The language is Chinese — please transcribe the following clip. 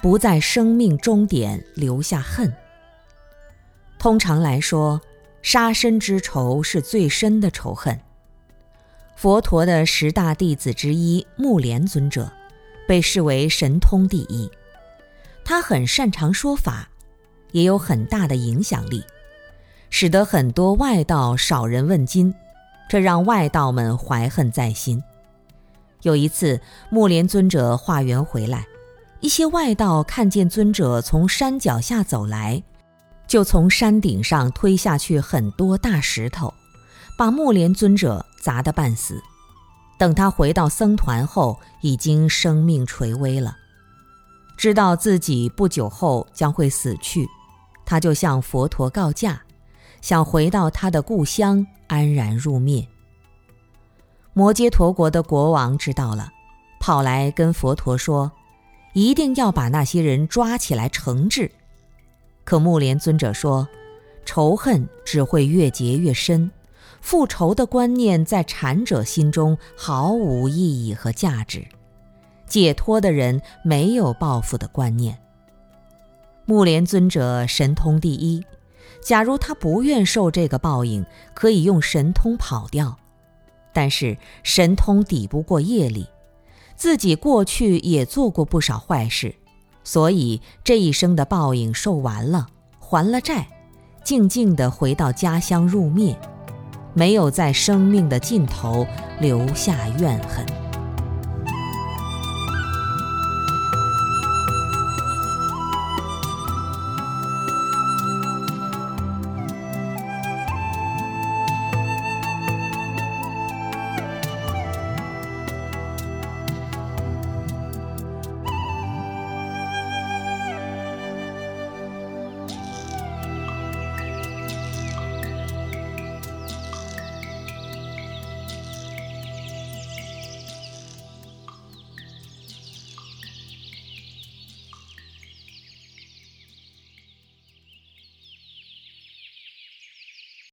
不在生命终点留下恨。通常来说，杀身之仇是最深的仇恨。佛陀的十大弟子之一目连尊者被视为神通第一，他很擅长说法，也有很大的影响力，使得很多外道少人问津，这让外道们怀恨在心。有一次，目连尊者化缘回来，一些外道看见尊者从山脚下走来，就从山顶上推下去很多大石头，把目连尊者砸得半死。等他回到僧团后，已经生命垂危了，知道自己不久后将会死去，他就向佛陀告假，想回到他的故乡安然入灭。摩揭陀国的国王知道了，跑来跟佛陀说，一定要把那些人抓起来惩治。可目连尊者说，仇恨只会越结越深，复仇的观念在禅者心中毫无意义和价值，解脱的人没有报复的观念。目连尊者神通第一，假如他不愿受这个报应，可以用神通跑掉，但是神通抵不过业力，自己过去也做过不少坏事，所以这一生的报应受完了，还了债，静静地回到家乡入灭，没有在生命的尽头留下怨恨。